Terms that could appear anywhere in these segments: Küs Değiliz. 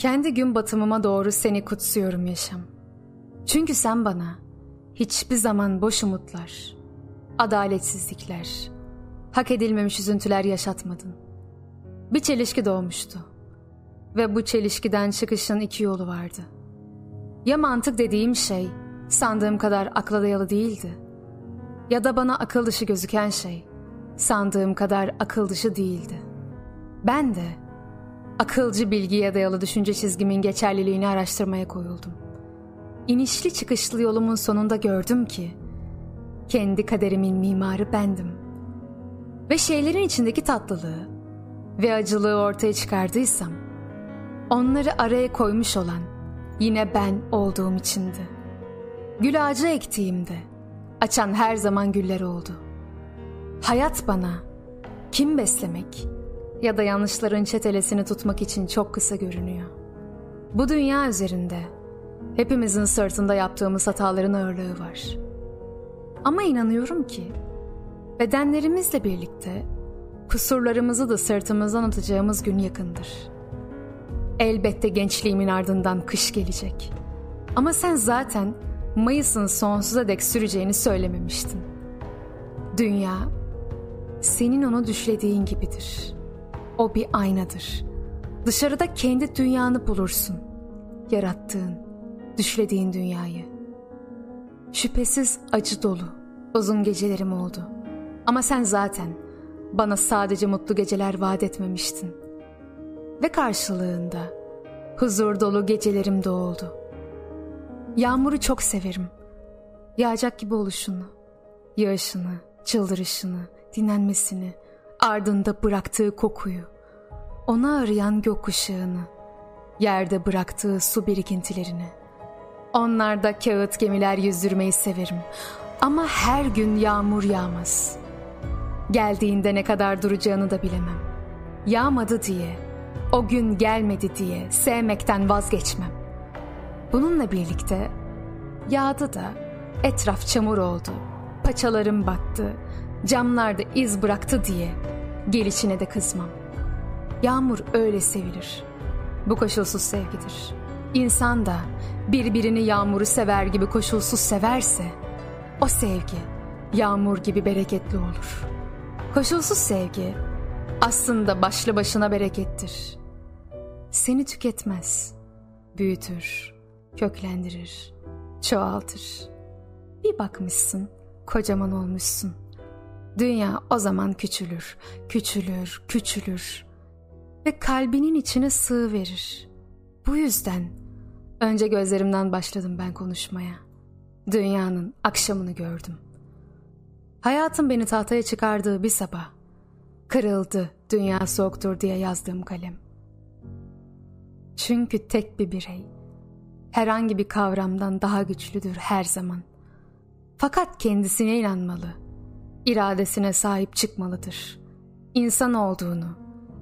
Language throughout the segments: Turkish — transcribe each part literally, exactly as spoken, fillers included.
Kendi gün batımıma doğru seni kutsuyorum yaşam. Çünkü sen bana hiçbir zaman boş umutlar, adaletsizlikler, hak edilmemiş üzüntüler yaşatmadın. Bir çelişki doğmuştu ve bu çelişkiden çıkışın iki yolu vardı. Ya mantık dediğim şey sandığım kadar akla dayalı değildi ya da bana akıl dışı gözüken şey sandığım kadar akıl dışı değildi. Ben de akılcı bilgiye dayalı düşünce çizgimin geçerliliğini araştırmaya koyuldum. İnişli çıkışlı yolumun sonunda gördüm ki kendi kaderimin mimarı bendim. Ve şeylerin içindeki tatlılığı ve acılığı ortaya çıkardıysam onları araya koymuş olan yine ben olduğum içindi. Gül ağacı ektiğimde açan her zaman güller oldu. Hayat bana kim beslemek ya da yanlışların çetelesini tutmak için çok kısa görünüyor. Bu dünya üzerinde hepimizin sırtında yaptığımız hataların ağırlığı var. Ama inanıyorum ki bedenlerimizle birlikte kusurlarımızı da sırtımızdan atacağımız gün yakındır. Elbette gençliğimin ardından kış gelecek. Ama sen zaten Mayıs'ın sonsuza dek süreceğini söylememiştin. Dünya senin onu düşlediğin gibidir. O bir aynadır. Dışarıda kendi dünyanı bulursun. Yarattığın, düşlediğin dünyayı. Şüphesiz acı dolu, uzun gecelerim oldu. Ama sen zaten bana sadece mutlu geceler vaat etmemiştin. Ve karşılığında huzur dolu gecelerim de oldu. Yağmuru çok severim. Yağacak gibi oluşunu, yağışını, çıldırışını, dinlenmesini, ardında bıraktığı kokuyu, ona arayan gökkuşağını, yerde bıraktığı su birikintilerini. Onlarda kağıt gemiler yüzdürmeyi severim. Ama her gün yağmur yağmaz. Geldiğinde ne kadar duracağını da bilemem. Yağmadı diye, o gün gelmedi diye sevmekten vazgeçmem. Bununla birlikte yağdı da etraf çamur oldu, paçalarım battı, camlarda iz bıraktı diye gelişine de kızmam. Yağmur öyle sevilir. Bu koşulsuz sevgidir. İnsan da birbirini yağmuru sever gibi koşulsuz severse o sevgi yağmur gibi bereketli olur. Koşulsuz sevgi aslında başlı başına berekettir. Seni tüketmez, büyütür, köklendirir, çoğaltır. Bir bakmışsın, kocaman olmuşsun. Dünya o zaman küçülür, küçülür, küçülür ve kalbinin içine sığıverir. Bu yüzden önce gözlerimden başladım ben konuşmaya. Dünyanın akşamını gördüm. Hayatım beni tahtaya çıkardığı bir sabah, kırıldı dünya soğuktur diye yazdığım kalem. Çünkü tek bir birey, herhangi bir kavramdan daha güçlüdür her zaman. Fakat kendisine inanmalı, iradesine sahip çıkmalıdır. İnsan olduğunu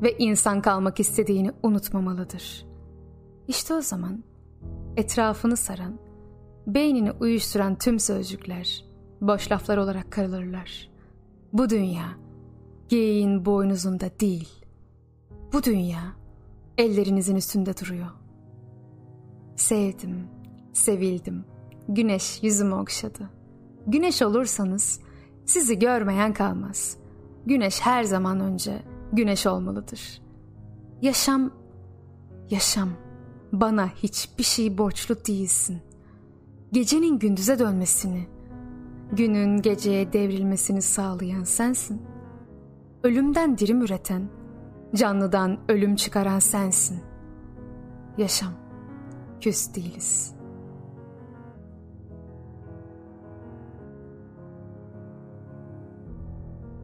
ve insan kalmak istediğini unutmamalıdır. İşte o zaman etrafını saran, beynini uyuşturan tüm sözcükler boş laflar olarak karılırlar. Bu dünya geyiğin boynuzunda değil. Bu dünya ellerinizin üstünde duruyor. Sevdim, sevildim. Güneş yüzümü okşadı. Güneş olursanız sizi görmeyen kalmaz. Güneş her zaman önce güneş olmalıdır. Yaşam, yaşam. Bana hiçbir şey borçlu değilsin. Gecenin gündüze dönmesini, günün geceye devrilmesini sağlayan sensin. Ölümden dirim üreten, canlıdan ölüm çıkaran sensin. Yaşam, küs değiliz.